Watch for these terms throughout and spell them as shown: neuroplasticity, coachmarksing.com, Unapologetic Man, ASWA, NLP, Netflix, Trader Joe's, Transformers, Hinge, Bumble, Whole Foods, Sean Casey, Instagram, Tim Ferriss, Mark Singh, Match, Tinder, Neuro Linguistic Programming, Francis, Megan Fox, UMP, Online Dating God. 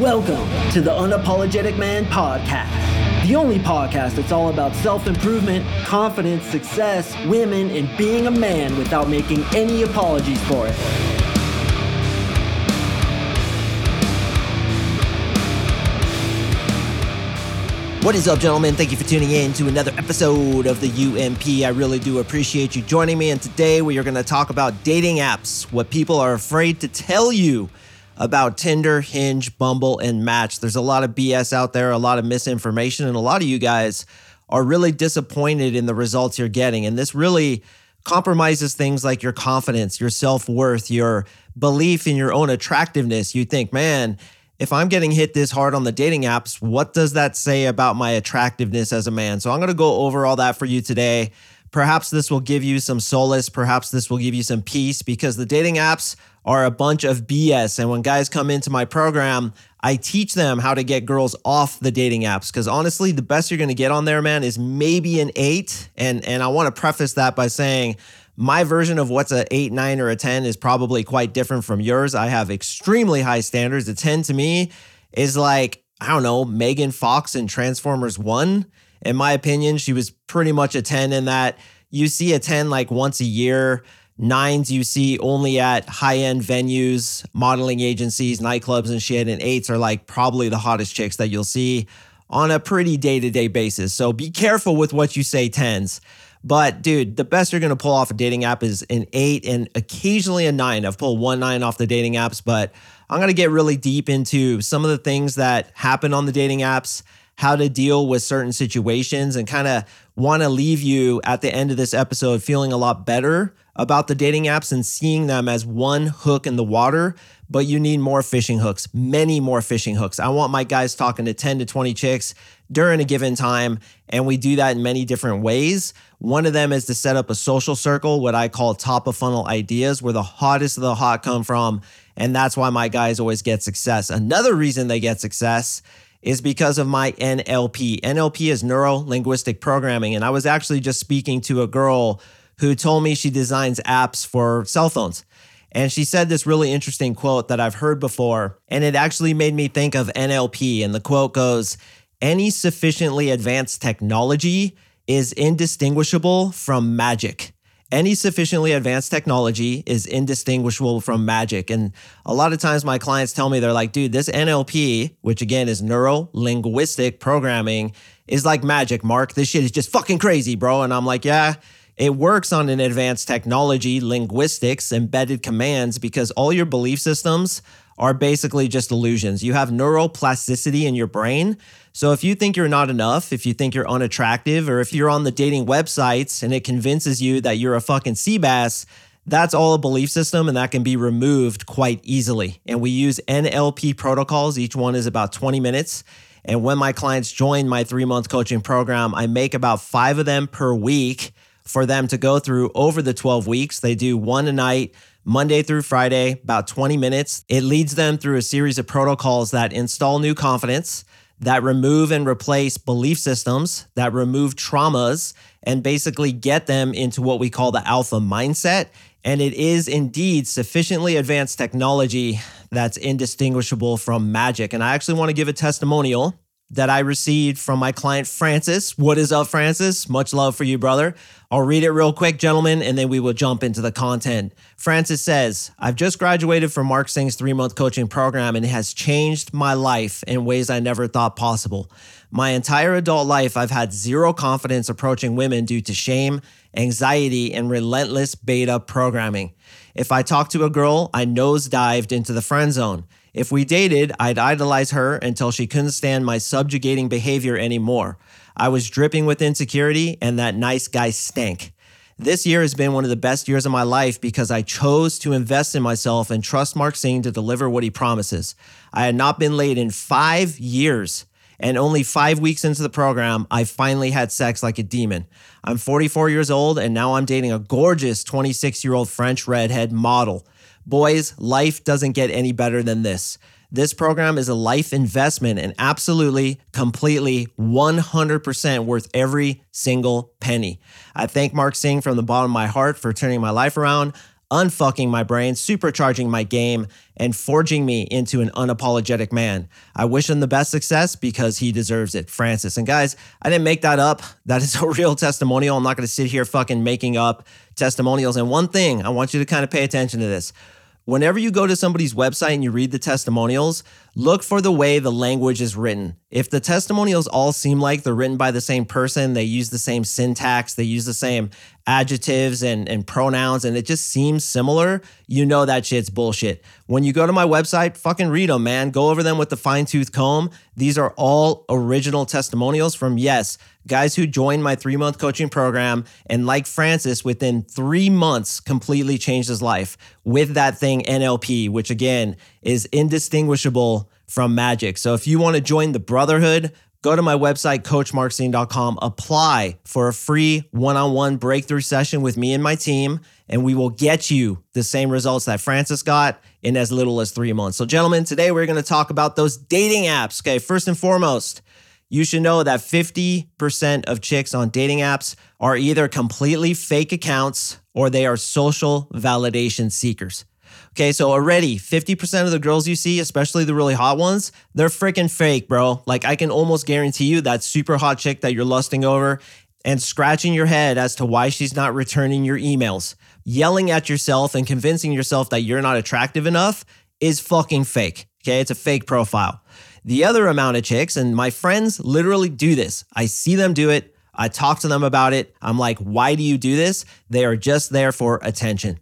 Welcome to the Unapologetic Man podcast, the only podcast that's all about self-improvement, confidence, success, women, and being a man without making any apologies for it. What is up, gentlemen? Thank you for tuning in to another episode of the UMP. I really do appreciate you joining me. And today we are going to talk about dating apps, what people are afraid to tell you about Tinder, Hinge, Bumble, and Match. There's a lot of BS out there, a lot of misinformation, and a lot of you guys are really disappointed in the results you're getting. And this really compromises things like your confidence, your self-worth, your belief in your own attractiveness. You think, man, if I'm getting hit this hard on the dating apps, what does that say about my attractiveness as a man? So I'm going to go over all that for you today. Perhaps this will give you some solace. Perhaps this will give you some peace, because the dating apps are a bunch of BS. And when guys come into my program, I teach them how to get girls off the dating apps. Because honestly, the best you're going to get on there, man, is maybe an 8. And I want to preface that by saying, my version of what's an 8, 9, or a 10 is probably quite different from yours. I have extremely high standards. A 10 to me is like, I don't know, Megan Fox in Transformers 1. In my opinion, she was pretty much a 10 in that you see a 10 like once a year. 9s you see only at high-end venues, modeling agencies, nightclubs and shit. And 8s are like probably the hottest chicks that you'll see on a pretty day-to-day basis. So be careful with what you say 10s. But dude, the best you're going to pull off a dating app is an 8 and occasionally a 9. I've pulled 1 9 off the dating apps, but I'm going to get really deep into some of the things that happen on the dating apps, how to deal with certain situations, and kind of want to leave you at the end of this episode feeling a lot better about the dating apps and seeing them as one hook in the water. But you need more fishing hooks, many more fishing hooks. I want my guys talking to 10 to 20 chicks during a given time, and we do that in many different ways. One of them is to set up a social circle, what I call top of funnel ideas, where the hottest of the hot come from, and that's why my guys always get success. Another reason they get success is because of my NLP. NLP is Neuro Linguistic Programming, and I was actually just speaking to a girl who told me she designs apps for cell phones. And she said this really interesting quote that I've heard before, and it actually made me think of NLP. And the quote goes, "Any sufficiently advanced technology is indistinguishable from magic." Any sufficiently advanced technology is indistinguishable from magic. And a lot of times my clients tell me, they're like, dude, this NLP, which again is Neuro Linguistic Programming, is like magic, Mark. This shit is just fucking crazy, bro. And I'm like, yeah. It works on an advanced technology, linguistics, embedded commands, because all your belief systems are basically just illusions. You have neuroplasticity in your brain. So if you think you're not enough, if you think you're unattractive, or if you're on the dating websites and it convinces you that you're a fucking sea bass, that's all a belief system, and that can be removed quite easily. And we use NLP protocols. Each one is about 20 minutes. And when my clients join my 3-month coaching program, I make about 5 of them per week for them to go through over the 12 weeks. They do one a night, Monday through Friday, about 20 minutes. It leads them through a series of protocols that install new confidence, that remove and replace belief systems, that remove traumas, and basically get them into what we call the alpha mindset. And it is indeed sufficiently advanced technology that's indistinguishable from magic. And I actually want to give a testimonial that I received from my client, Francis. What is up, Francis? Much love for you, brother. I'll read it real quick, gentlemen, and then we will jump into the content. Francis says, "I've just graduated from Mark Singh's 3-month coaching program, and it has changed my life in ways I never thought possible. My entire adult life, I've had zero confidence approaching women due to shame, anxiety, and relentless beta programming. If I talked to a girl, I nosedived into the friend zone. If we dated, I'd idolize her until she couldn't stand my subjugating behavior anymore. I was dripping with insecurity, and that nice guy stank. This year has been one of the best years of my life because I chose to invest in myself and trust Mark Singh to deliver what he promises. I had not been late in 5 years, and only 5 weeks into the program, I finally had sex like a demon. I'm 44 years old, and now I'm dating a gorgeous 26-year-old French redhead model. Boys, life doesn't get any better than this. This program is a life investment and absolutely, completely, 100% worth every single penny. I thank Mark Singh from the bottom of my heart for turning my life around. unfucking my brain, supercharging my game, and forging me into an unapologetic man. I wish him the best success because he deserves it, Francis. And guys, I didn't make that up. That is a real testimonial. I'm not going to sit here fucking making up testimonials. And one thing, I want you to kind of pay attention to this. Whenever you go to somebody's website and you read the testimonials, look for the way the language is written. If the testimonials all seem like they're written by the same person, they use the same syntax, they use the same adjectives and pronouns, and it just seems similar, you know that shit's bullshit. When you go to my website, fucking read them, man. Go over them with the fine-tooth comb. These are all original testimonials from, yes, guys who joined my 3-month coaching program and, like Francis, within 3 months completely changed his life with that thing NLP, which again is indistinguishable from magic. So if you want to join the brotherhood, go to my website, coachmarksing.com, apply for a free one-on-one breakthrough session with me and my team, and we will get you the same results that Francis got in as little as 3 months. So gentlemen, today we're going to talk about those dating apps. Okay, first and foremost, you should know that 50% of chicks on dating apps are either completely fake accounts or they are social validation seekers. Okay, so already 50% of the girls you see, especially the really hot ones, they're freaking fake, bro. Like, I can almost guarantee you that super hot chick that you're lusting over and scratching your head as to why she's not returning your emails, yelling at yourself and convincing yourself that you're not attractive enough is fucking fake. Okay, it's a fake profile. The other amount of chicks, and my friends literally do this. I see them do it. I talk to them about it. I'm like, why do you do this? They are just there for attention.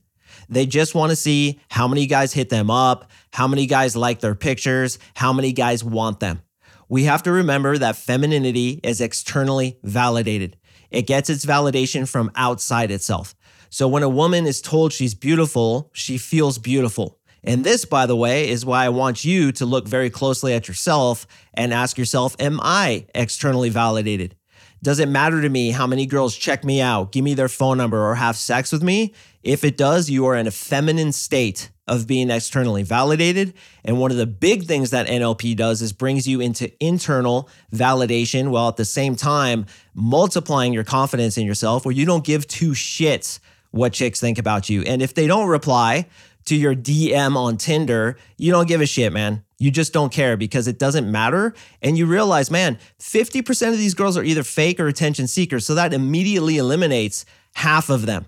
They just want to see how many guys hit them up, how many guys like their pictures, how many guys want them. We have to remember that femininity is externally validated. It gets its validation from outside itself. So when a woman is told she's beautiful, she feels beautiful. And this, by the way, is why I want you to look very closely at yourself and ask yourself, am I externally validated? Does it matter to me how many girls check me out, give me their phone number, or have sex with me? If it does, you are in a feminine state of being externally validated. And one of the big things that NLP does is brings you into internal validation while at the same time multiplying your confidence in yourself, where you don't give two shits what chicks think about you. And if they don't reply to your DM on Tinder, you don't give a shit, man. You just don't care because it doesn't matter. And you realize, man, 50% of these girls are either fake or attention seekers. So that immediately eliminates half of them.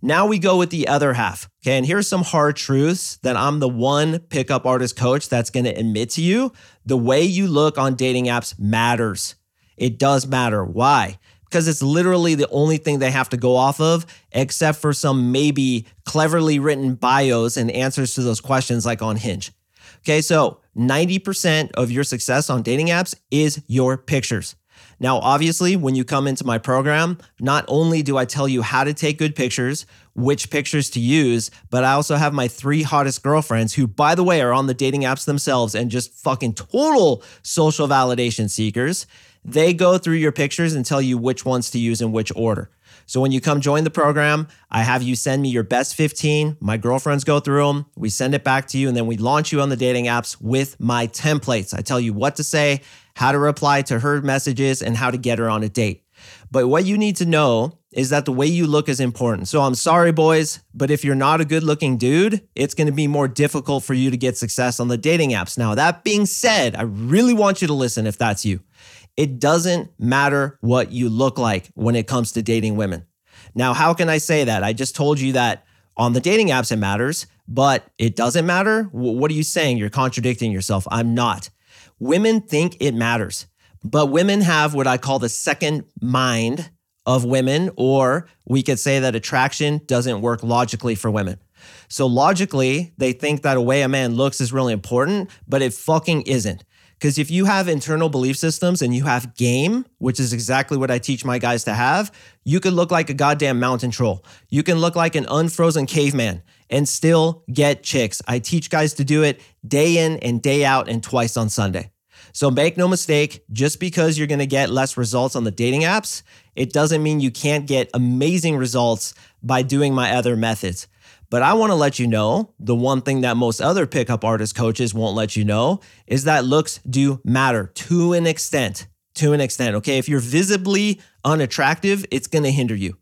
Now we go with the other half. Okay, and here's some hard truths that I'm the one pickup artist coach that's going to admit to you. The way you look on dating apps matters. It does matter. Why? Because it's literally the only thing they have to go off of, except for some maybe cleverly written bios and answers to those questions like on Hinge. Okay, so 90% of your success on dating apps is your pictures. Now, obviously, when you come into my program, not only do I tell you how to take good pictures, which pictures to use, but I also have my 3 hottest girlfriends who, by the way, are on the dating apps themselves and just fucking total social validation seekers. They go through your pictures and tell you which ones to use in which order. So when you come join the program, I have you send me your best 15. My girlfriends go through them. We send it back to you, and then we launch you on the dating apps with my templates. I tell you what to say, how to reply to her messages, and how to get her on a date. But what you need to know is that the way you look is important. So I'm sorry, boys, but if you're not a good-looking dude, it's going to be more difficult for you to get success on the dating apps. Now, that being said, I really want you to listen if that's you. It doesn't matter what you look like when it comes to dating women. Now, how can I say that? I just told you that on the dating apps it matters, but it doesn't matter? What are you saying? You're contradicting yourself. I'm not. Women think it matters, but women have what I call the second mind of women, or we could say that attraction doesn't work logically for women. So logically, they think that a way a man looks is really important, but it fucking isn't. Because if you have internal belief systems and you have game, which is exactly what I teach my guys to have, you can look like a goddamn mountain troll. You can look like an unfrozen caveman and still get chicks. I teach guys to do it day in and day out and twice on Sunday. So make no mistake, just because you're going to get less results on the dating apps, it doesn't mean you can't get amazing results by doing my other methods. But I want to let you know, the one thing that most other pickup artist coaches won't let you know is that looks do matter to an extent, okay? If you're visibly unattractive, it's going to hinder you.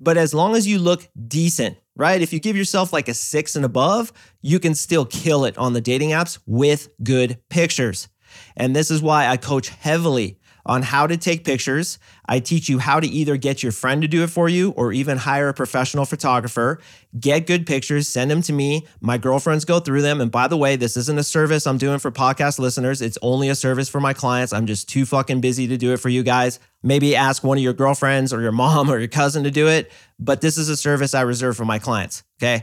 But as long as you look decent, right? If you give yourself like a 6 and above, you can still kill it on the dating apps with good pictures. And this is why I coach heavily on how to take pictures. I teach you how to either get your friend to do it for you or even hire a professional photographer. Get good pictures, send them to me. My girlfriends go through them. And by the way, this isn't a service I'm doing for podcast listeners. It's only a service for my clients. I'm just too fucking busy to do it for you guys. Maybe ask one of your girlfriends or your mom or your cousin to do it. But this is a service I reserve for my clients, okay?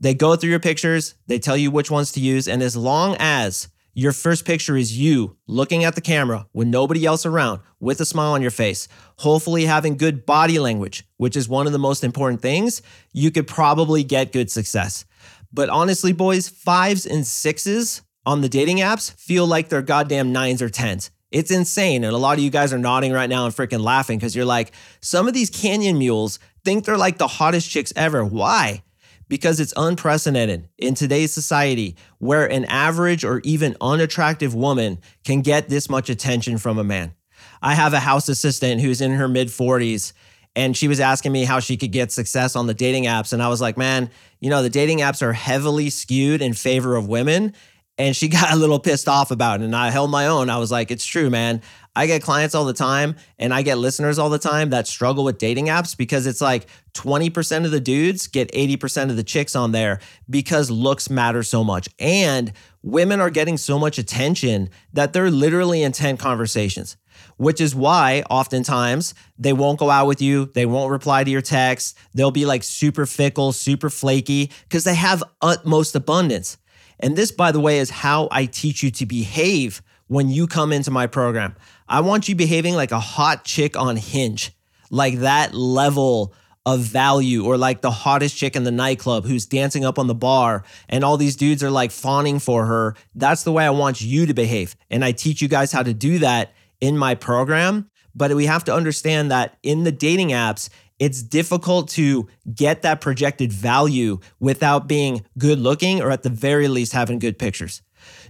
They go through your pictures. They tell you which ones to use. And as long as your first picture is you looking at the camera with nobody else around, with a smile on your face, hopefully having good body language, which is one of the most important things, you could probably get good success. But honestly, boys, 5s and 6s on the dating apps feel like they're goddamn 9s or 10s. It's insane. And a lot of you guys are nodding right now and freaking laughing because you're like, some of these canyon mules think they're like the hottest chicks ever. Why? Because it's unprecedented in today's society where an average or even unattractive woman can get this much attention from a man. I have a house assistant who's in her mid-40s, and she was asking me how she could get success on the dating apps. And I was like, man, you know, the dating apps are heavily skewed in favor of women. And she got a little pissed off about it. And I held my own. I was like, it's true, man. I get clients all the time and I get listeners all the time that struggle with dating apps because it's like 20% of the dudes get 80% of the chicks on there because looks matter so much. And women are getting so much attention that they're literally in 10 conversations, which is why oftentimes they won't go out with you. They won't reply to your text. They'll be like super fickle, super flaky because they have utmost abundance. And this, by the way, is how I teach you to behave when you come into my program. I want you behaving like a hot chick on Hinge, like that level of value, or like the hottest chick in the nightclub who's dancing up on the bar and all these dudes are like fawning for her. That's the way I want you to behave. And I teach you guys how to do that in my program. But we have to understand that in the dating apps, it's difficult to get that projected value without being good looking or at the very least having good pictures.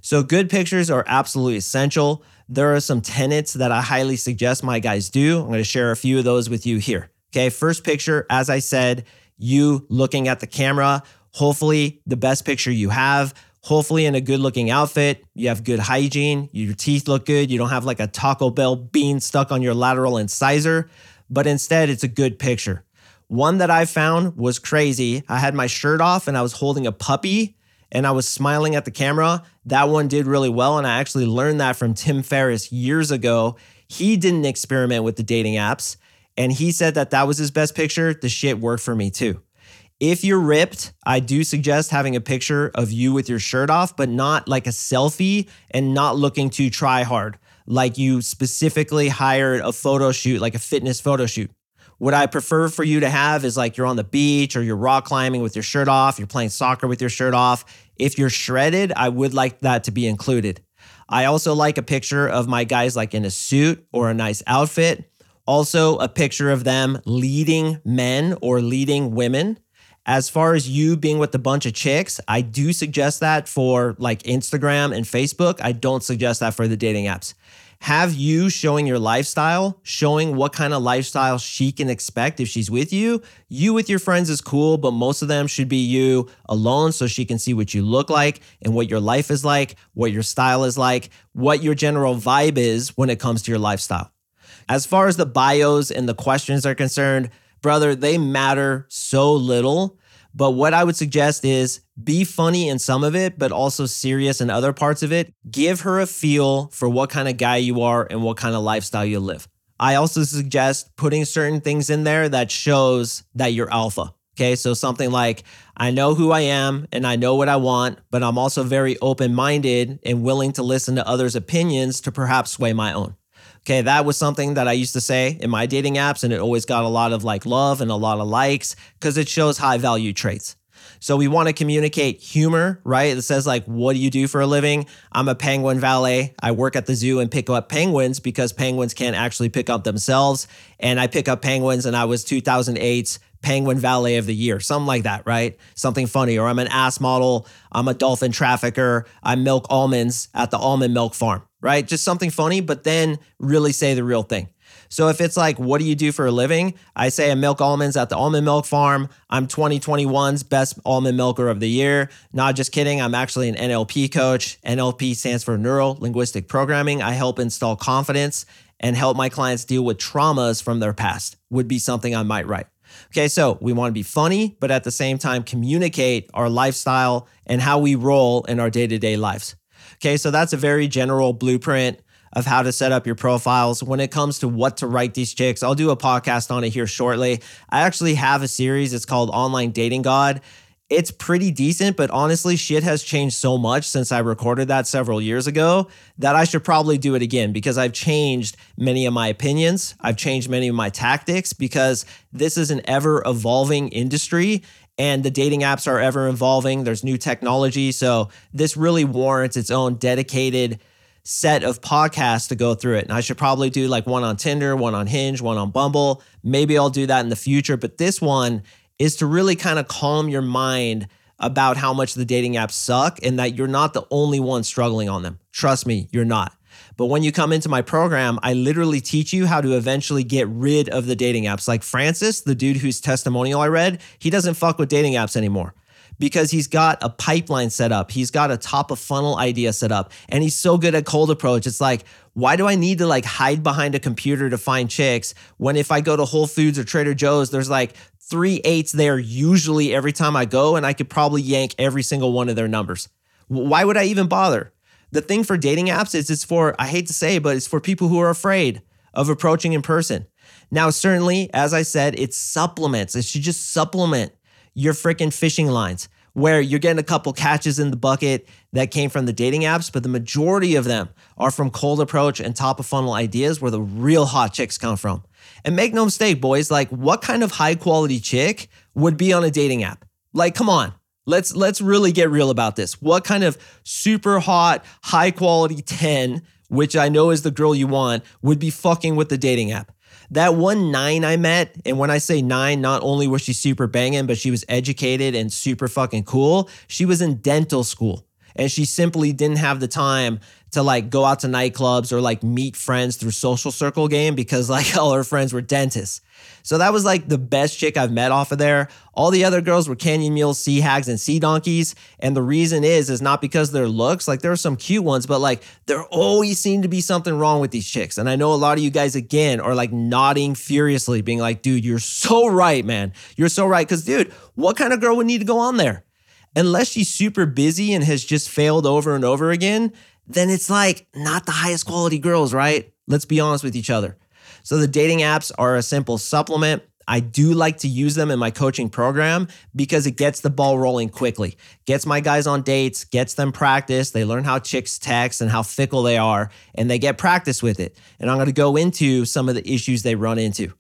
So good pictures are absolutely essential. There are some tenets that I highly suggest my guys do. I'm going to share a few of those with you here. Okay, first picture, as I said, you looking at the camera, hopefully the best picture you have, hopefully in a good looking outfit, you have good hygiene, your teeth look good, you don't have like a Taco Bell bean stuck on your lateral incisor. But instead, it's a good picture. One that I found was crazy. I had my shirt off and I was holding a puppy and I was smiling at the camera. That one did really well. And I actually learned that from Tim Ferriss years ago. He didn't experiment with the dating apps. And he said that that was his best picture. The shit worked for me too. If you're ripped, I do suggest having a picture of you with your shirt off, but not like a selfie and not looking to try hard. Like you specifically hired a photo shoot, like a fitness photo shoot. What I prefer for you to have is like you're on the beach or you're rock climbing with your shirt off, you're playing soccer with your shirt off. If you're shredded, I would like that to be included. I also like a picture of my guys like in a suit or a nice outfit. Also a picture of them leading men or leading women. As far as you being with a bunch of chicks, I do suggest that for like Instagram and Facebook. I don't suggest that for the dating apps. Have you showing your lifestyle, showing what kind of lifestyle she can expect if she's with you. You with your friends is cool, but most of them should be you alone so she can see what you look like and what your life is like, what your style is like, what your general vibe is when it comes to your lifestyle. As far as the bios and the questions are concerned, brother, they matter so little. But what I would suggest is be funny in some of it, but also serious in other parts of it. Give her a feel for what kind of guy you are and what kind of lifestyle you live. I also suggest putting certain things in there that shows that you're alpha. Okay, so something like, I know who I am and I know what I want, but I'm also very open-minded and willing to listen to others' opinions to perhaps sway my own. Okay, that was something that I used to say in my dating apps, and it always got a lot of like love and a lot of likes because it shows high value traits. So we want to communicate humor, right? It says like, what do you do for a living? I'm a penguin valet. I work at the zoo and pick up penguins because penguins can't actually pick up themselves. And I pick up penguins and I was 2008's Penguin Valet of the Year, something like that, right? Something funny. Or I'm an ass model. I'm a dolphin trafficker. I milk almonds at the almond milk farm. Right? Just something funny, but then really say the real thing. So if it's like, what do you do for a living? I say I milk almonds at the almond milk farm. I'm 2021's best almond milker of the year. Not just kidding. I'm actually an NLP coach. NLP stands for Neuro Linguistic Programming. I help install confidence and help my clients deal with traumas from their past would be something I might write. Okay, so we want to be funny, but at the same time, communicate our lifestyle and how we roll in our day-to-day lives. Okay, so that's a very general blueprint of how to set up your profiles. When it comes to what to write these chicks, I'll do a podcast on it here shortly. I actually have a series. It's called Online Dating God. It's pretty decent, but honestly, shit has changed so much since I recorded that several years ago that I should probably do it again because I've changed many of my opinions. I've changed many of my tactics because this is an ever-evolving industry and the dating apps are ever-evolving. There's new technology. So this really warrants its own dedicated set of podcasts to go through it. And I should probably do like one on Tinder, one on Hinge, one on Bumble. Maybe I'll do that in the future, but this one is to really kind of calm your mind about how much the dating apps suck and that you're not the only one struggling on them. Trust me, you're not. But when you come into my program, I literally teach you how to eventually get rid of the dating apps. Like Francis, the dude whose testimonial I read, he doesn't fuck with dating apps anymore because he's got a pipeline set up. He's got a top of funnel idea set up and he's so good at cold approach. It's like, why do I need to like hide behind a computer to find chicks when if I go to Whole Foods or Trader Joe's, there's like 3/8 there usually every time I go, and I could probably yank every single one of their numbers. Why would I even bother? The thing for dating apps is it's for, I hate to say, but it's for people who are afraid of approaching in person. Now, certainly, as I said, it supplements. It should just supplement your freaking fishing lines where you're getting a couple catches in the bucket that came from the dating apps, but the majority of them are from cold approach and top of funnel ideas where the real hot chicks come from. And make no mistake, boys, like what kind of high quality chick would be on a dating app? Like, come on, let's really get real about this. What kind of super hot, high quality 10, which I know is the girl you want, would be fucking with the dating app? That 19 I met, and when I say 9, not only was she super banging, but she was educated and super fucking cool. She was in dental school and she simply didn't have the time to like go out to nightclubs or like meet friends through social circle game because like all her friends were dentists. So that was like the best chick I've met off of there. All the other girls were canyon mules, sea hags, and sea donkeys. And the reason is not because their looks, like there are some cute ones, but like there always seemed to be something wrong with these chicks. And I know a lot of you guys again are like nodding furiously being like, dude, you're so right, man. You're so right. Cause dude, what kind of girl would need to go on there? Unless she's super busy and has just failed over and over again, then it's like not the highest quality girls, right? Let's be honest with each other. So the dating apps are a simple supplement. I do like to use them in my coaching program because it gets the ball rolling quickly, gets my guys on dates, gets them practice. They learn how chicks text and how fickle they are, and they get practice with it. And I'm going to go into some of the issues they run into.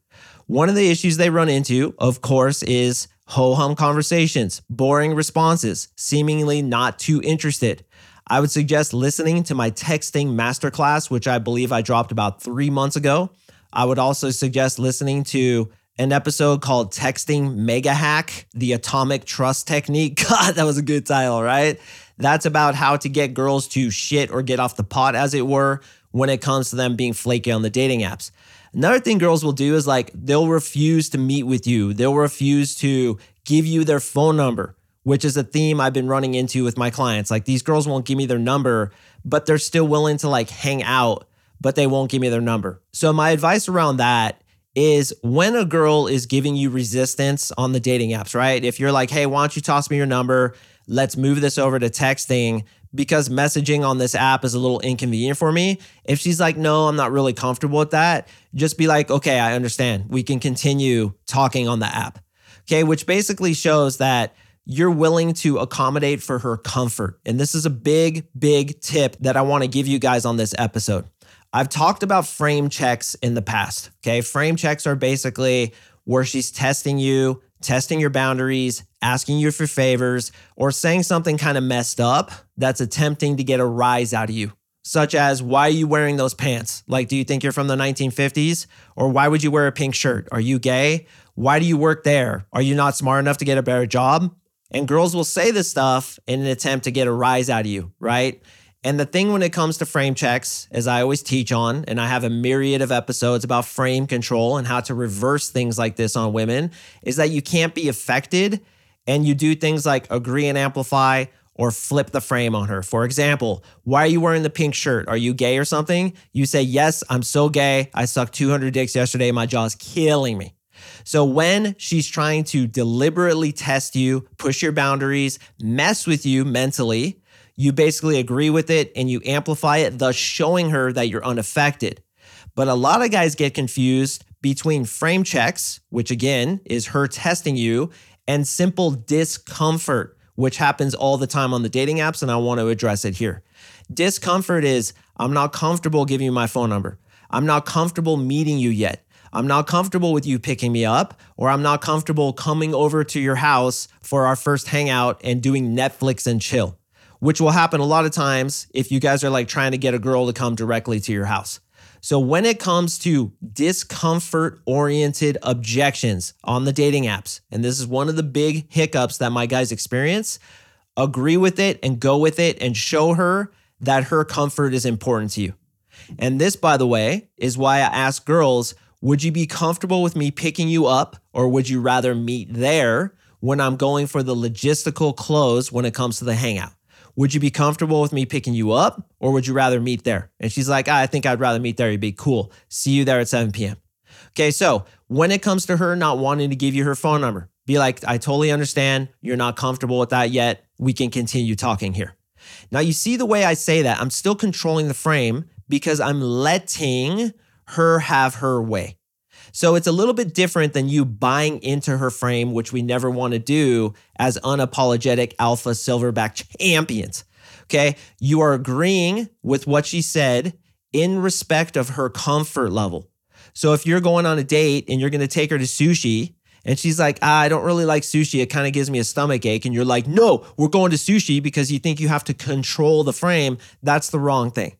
One of the issues they run into, of course, is ho-hum conversations, boring responses, seemingly not too interested. I would suggest listening to my texting masterclass, which I believe I dropped about 3 months ago. I would also suggest listening to an episode called Texting Mega Hack, the Atomic Trust Technique. God, that was a good title, right? That's about how to get girls to shit or get off the pot, as it were, when it comes to them being flaky on the dating apps. Another thing girls will do is like, they'll refuse to meet with you. They'll refuse to give you their phone number, which is a theme I've been running into with my clients. Like these girls won't give me their number, but they're still willing to like hang out, but they won't give me their number. So my advice around that is when a girl is giving you resistance on the dating apps, right? If you're like, hey, why don't you toss me your number? Let's move this over to texting because messaging on this app is a little inconvenient for me. If she's like, no, I'm not really comfortable with that, just be like, okay, I understand. We can continue talking on the app. Okay, which basically shows that you're willing to accommodate for her comfort. And this is a big, big tip that I want to give you guys on this episode. I've talked about frame checks in the past, okay? Frame checks are basically where she's testing you, testing your boundaries, asking you for favors, or saying something kind of messed up that's attempting to get a rise out of you, such as, why are you wearing those pants? Like, do you think you're from the 1950s? Or why would you wear a pink shirt? Are you gay? Why do you work there? Are you not smart enough to get a better job? And girls will say this stuff in an attempt to get a rise out of you, right? And the thing when it comes to frame checks, as I always teach on, and I have a myriad of episodes about frame control and how to reverse things like this on women, is that you can't be affected and you do things like agree and amplify or flip the frame on her. For example, why are you wearing the pink shirt? Are you gay or something? You say, yes, I'm so gay. I sucked 200 dicks yesterday. My jaw's killing me. So when she's trying to deliberately test you, push your boundaries, mess with you mentally, you basically agree with it and you amplify it, thus showing her that you're unaffected. But a lot of guys get confused between frame checks, which again is her testing you, and simple discomfort, which happens all the time on the dating apps, and I want to address it here. Discomfort is, I'm not comfortable giving you my phone number. I'm not comfortable meeting you yet. I'm not comfortable with you picking me up, or I'm not comfortable coming over to your house for our first hangout and doing Netflix and chill, which will happen a lot of times if you guys are like trying to get a girl to come directly to your house. So when it comes to discomfort-oriented objections on the dating apps, and this is one of the big hiccups that my guys experience, agree with it and go with it and show her that her comfort is important to you. And this, by the way, is why I ask girls, would you be comfortable with me picking you up, or would you rather meet there when I'm going for the logistical close when it comes to the hangout? Would you be comfortable with me picking you up, or would you rather meet there? And she's like, I think I'd rather meet there. You'd be cool. See you there at 7 p.m. Okay, so when it comes to her not wanting to give you her phone number, be like, I totally understand. You're not comfortable with that yet. We can continue talking here. Now, you see the way I say that? I'm still controlling the frame because I'm letting her have her way. So it's a little bit different than you buying into her frame, which we never want to do as unapologetic alpha silverback champions, okay? You are agreeing with what she said in respect of her comfort level. So if you're going on a date and you're going to take her to sushi and she's like, I don't really like sushi. It kind of gives me a stomach ache. And you're like, no, we're going to sushi because you think you have to control the frame. That's the wrong thing.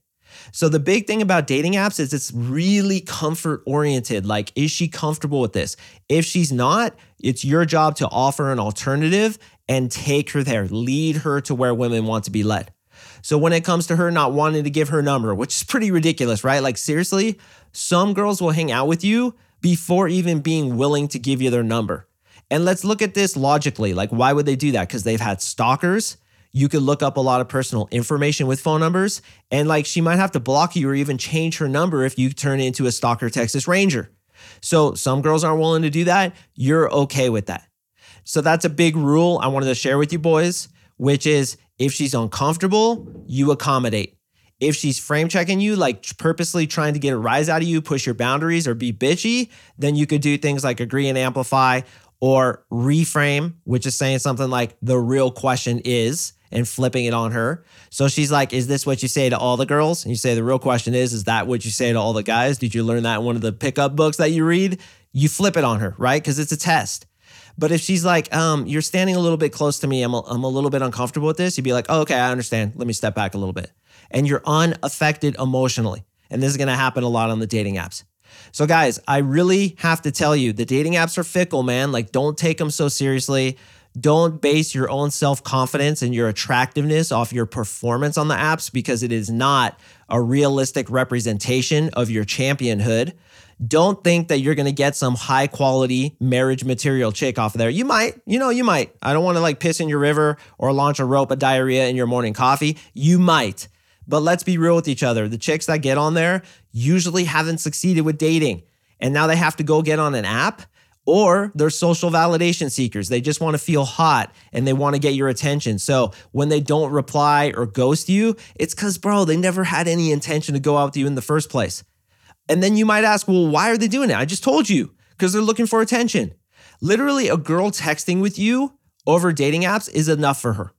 So the big thing about dating apps is it's really comfort oriented. Like, is she comfortable with this? If she's not, it's your job to offer an alternative and take her there, lead her to where women want to be led. So when it comes to her not wanting to give her number, which is pretty ridiculous, right? Like, seriously, some girls will hang out with you before even being willing to give you their number. And let's look at this logically. Like, why would they do that? Because they've had stalkers. You could look up a lot of personal information with phone numbers, and like, she might have to block you or even change her number if you turn into a stalker Texas Ranger. So some girls aren't willing to do that. You're okay with that. So that's a big rule I wanted to share with you boys, which is if she's uncomfortable, you accommodate. If she's frame checking you, like purposely trying to get a rise out of you, push your boundaries or be bitchy, then you could do things like agree and amplify or reframe, which is saying something like the real question is, and flipping it on her. So she's like, is this what you say to all the girls? And you say, the real question is that what you say to all the guys? Did you learn that in one of the pickup books that you read? You flip it on her, right? Because it's a test. But if she's like, you're standing a little bit close to me. I'm a little bit uncomfortable with this. You'd be like, oh, okay, I understand. Let me step back a little bit. And you're unaffected emotionally. And this is going to happen a lot on the dating apps. So guys, I really have to tell you, the dating apps are fickle, man. Like, don't take them so seriously. Don't base your own self-confidence and your attractiveness off your performance on the apps, because it is not a realistic representation of your championhood. Don't think that you're going to get some high quality marriage material chick off of there. You might, you might. I don't want to like piss in your river or launch a rope of diarrhea in your morning coffee. You might, but let's be real with each other. The chicks that get on there usually haven't succeeded with dating, and now they have to go get on an app. Or they're social validation seekers. They just want to feel hot and they want to get your attention. So when they don't reply or ghost you, it's because, bro, they never had any intention to go out with you in the first place. And then you might ask, well, why are they doing it? I just told you, because they're looking for attention. Literally, a girl texting with you over dating apps is enough for her.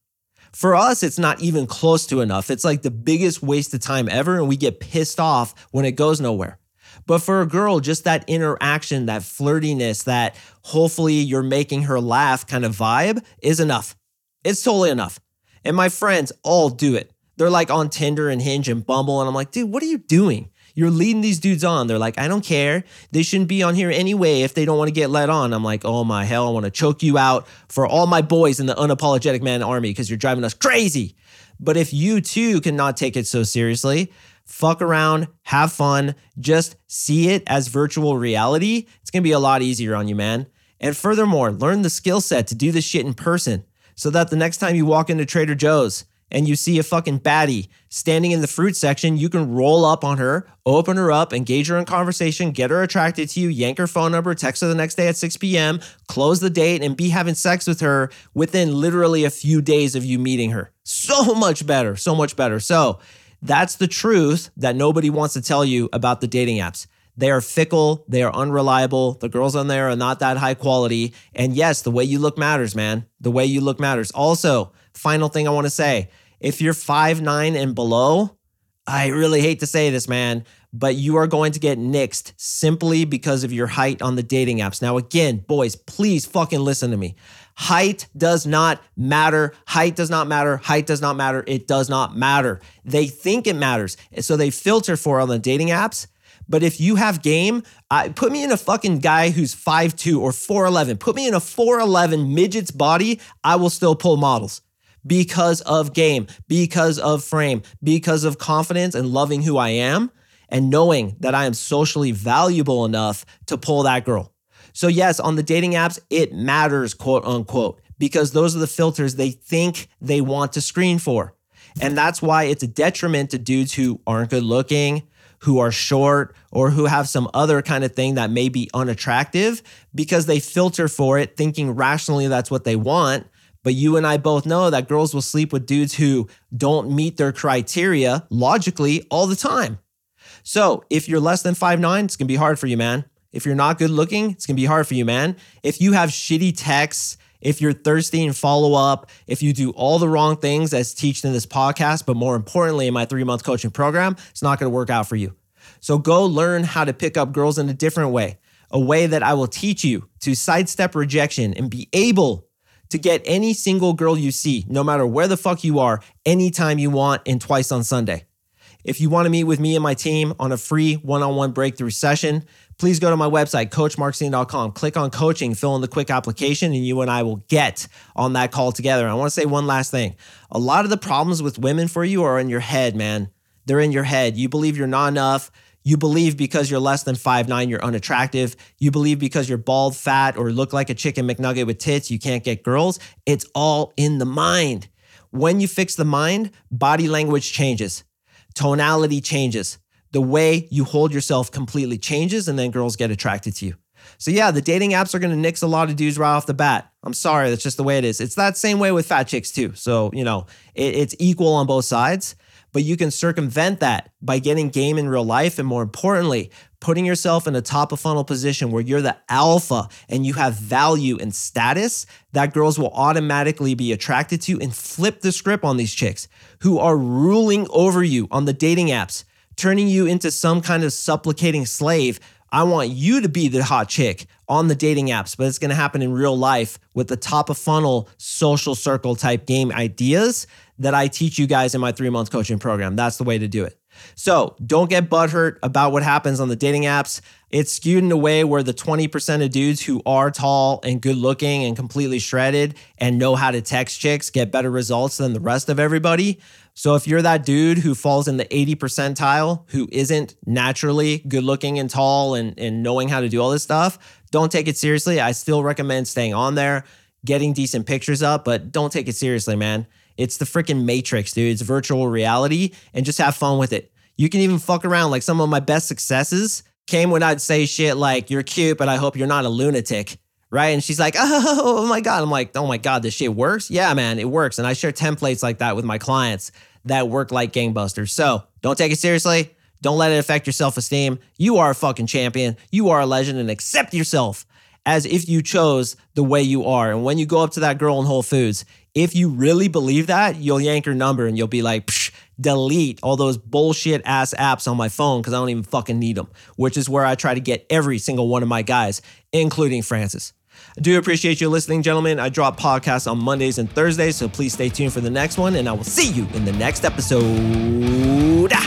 For us, it's not even close to enough. It's like the biggest waste of time ever, and we get pissed off when it goes nowhere. But for a girl, just that interaction, that flirtiness, that hopefully you're making her laugh kind of vibe is enough. It's totally enough. And my friends all do it. They're like on Tinder and Hinge and Bumble. And I'm like, dude, what are you doing? You're leading these dudes on. They're like, I don't care. They shouldn't be on here anyway if they don't want to get led on. I'm like, oh my hell, I want to choke you out for all my boys in the unapologetic man army because you're driving us crazy. But if you too cannot take it so seriously, fuck around, have fun, just see it as virtual reality, it's going to be a lot easier on you, man. And furthermore, learn the skill set to do this shit in person so that the next time you walk into Trader Joe's and you see a fucking baddie standing in the fruit section, you can roll up on her, open her up, engage her in conversation, get her attracted to you, yank her phone number, text her the next day at 6 p.m., close the date, and be having sex with her within literally a few days of you meeting her. So much better, so much better. So that's the truth that nobody wants to tell you about the dating apps. They are fickle, they are unreliable, the girls on there are not that high quality. And yes, the way you look matters, man. The way you look matters. Also, final thing I want to say, if you're 5'9" and below, I really hate to say this, man, but you are going to get nixed simply because of your height on the dating apps. Now, again, boys, please fucking listen to me. Height does not matter. Height does not matter. Height does not matter. It does not matter. They think it matters. So they filter for it on the dating apps. But if you have game, put me in a fucking guy who's 5'2" or 4'11". Put me in a 4'11" midget's body. I will still pull models. Because of game, because of frame, because of confidence and loving who I am and knowing that I am socially valuable enough to pull that girl. So yes, on the dating apps, it matters, quote unquote, because those are the filters they think they want to screen for. And that's why it's a detriment to dudes who aren't good looking, who are short, or who have some other kind of thing that may be unattractive because they filter for it thinking rationally that's what they want. But you and I both know that girls will sleep with dudes who don't meet their criteria logically all the time. So if you're less than 5'9", it's going to be hard for you, man. If you're not good looking, it's going to be hard for you, man. If you have shitty texts, if you're thirsty and follow up, if you do all the wrong things as taught in this podcast, but more importantly, in my 3-month coaching program, it's not going to work out for you. So go learn how to pick up girls in a different way, a way that I will teach you to sidestep rejection and be able to get any single girl you see, no matter where the fuck you are, anytime you want and twice on Sunday. If you want to meet with me and my team on a free one-on-one breakthrough session, please go to my website, coachmarksing.com. Click on coaching, fill in the quick application, and you and I will get on that call together. And I want to say one last thing. A lot of the problems with women for you are in your head, man. They're in your head. You believe you're not enough. You believe because you're less than 5'9", you're unattractive. You believe because you're bald, fat, or look like a chicken McNugget with tits, you can't get girls. It's all in the mind. When you fix the mind, body language changes. Tonality changes. The way you hold yourself completely changes, and then girls get attracted to you. So yeah, the dating apps are going to nix a lot of dudes right off the bat. I'm sorry, that's just the way it is. It's that same way with fat chicks too. So, you know, it's equal on both sides. But you can circumvent that by getting game in real life and, more importantly, putting yourself in a top of funnel position where you're the alpha and you have value and status that girls will automatically be attracted to, and flip the script on these chicks who are ruling over you on the dating apps, turning you into some kind of supplicating slave. I want you to be the hot chick on the dating apps, but it's going to happen in real life with the top of funnel social circle type game ideas that I teach you guys in my 3-month coaching program. That's the way to do it. So don't get butthurt about what happens on the dating apps. It's skewed in a way where the 20% of dudes who are tall and good looking and completely shredded and know how to text chicks get better results than the rest of everybody. So if you're that dude who falls in the 80 percentile, who isn't naturally good looking and tall and knowing how to do all this stuff, don't take it seriously. I still recommend staying on there, getting decent pictures up, but don't take it seriously, man. It's the freaking Matrix, dude. It's virtual reality, and just have fun with it. You can even fuck around. Like, some of my best successes came when I'd say shit like, "You're cute, but I hope you're not a lunatic," right? And she's like, "Oh my God." I'm like, "Oh my God, this shit works?" Yeah, man, it works. And I share templates like that with my clients that work like gangbusters. So don't take it seriously. Don't let it affect your self-esteem. You are a fucking champion. You are a legend, and accept yourself as if you chose the way you are. And when you go up to that girl in Whole Foods, if you really believe that, you'll yank her number and you'll be like, "Psh, delete all those bullshit ass apps on my phone because I don't even fucking need them," which is where I try to get every single one of my guys, including Francis. I do appreciate you listening, gentlemen. I drop podcasts on Mondays and Thursdays, so please stay tuned for the next one, and I will see you in the next episode.